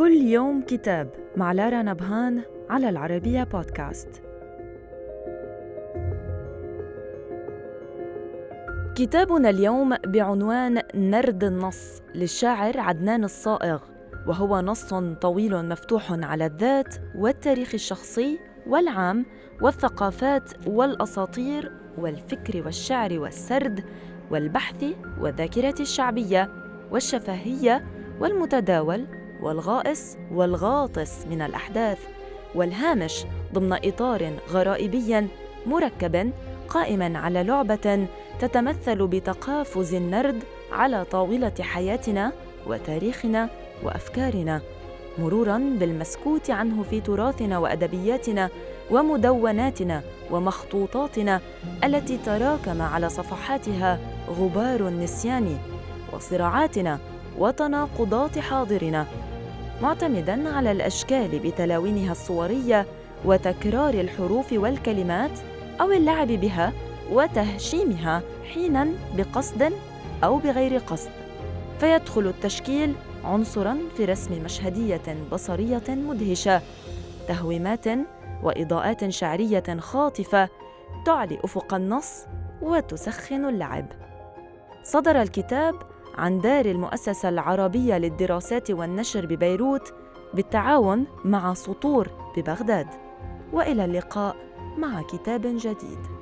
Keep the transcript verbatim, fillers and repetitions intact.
كل يوم كتاب مع لارا نبهان على العربية بودكاست. كتابنا اليوم بعنوان نرد النص للشاعر عدنان الصائغ، وهو نص طويل مفتوح على الذات والتاريخ الشخصي والعام والثقافات والأساطير والفكر والشعر والسرد والبحث والذاكرة الشعبية والشفهية والمتداول والغائص والغاطس من الأحداث والهامش، ضمن إطار غرائبي مركب قائماً على لعبة تتمثل بتقافز النرد على طاولة حياتنا وتاريخنا وأفكارنا، مروراً بالمسكوت عنه في تراثنا وأدبياتنا ومدوناتنا ومخطوطاتنا التي تراكم على صفحاتها غبار النسيان وصراعاتنا وتناقضات حاضرنا، معتمداً على الأشكال بتلاوينها الصورية وتكرار الحروف والكلمات أو اللعب بها وتهشيمها حيناً بقصد أو بغير قصد، فيدخل التشكيل عنصراً في رسم مشهدية بصرية مدهشة، تهويمات وإضاءات شعرية خاطفة تعلي أفق النص وتسخن اللعب. صدر الكتاب عن دار المؤسسة العربية للدراسات والنشر ببيروت بالتعاون مع سطور ببغداد، وإلى اللقاء مع كتاب جديد.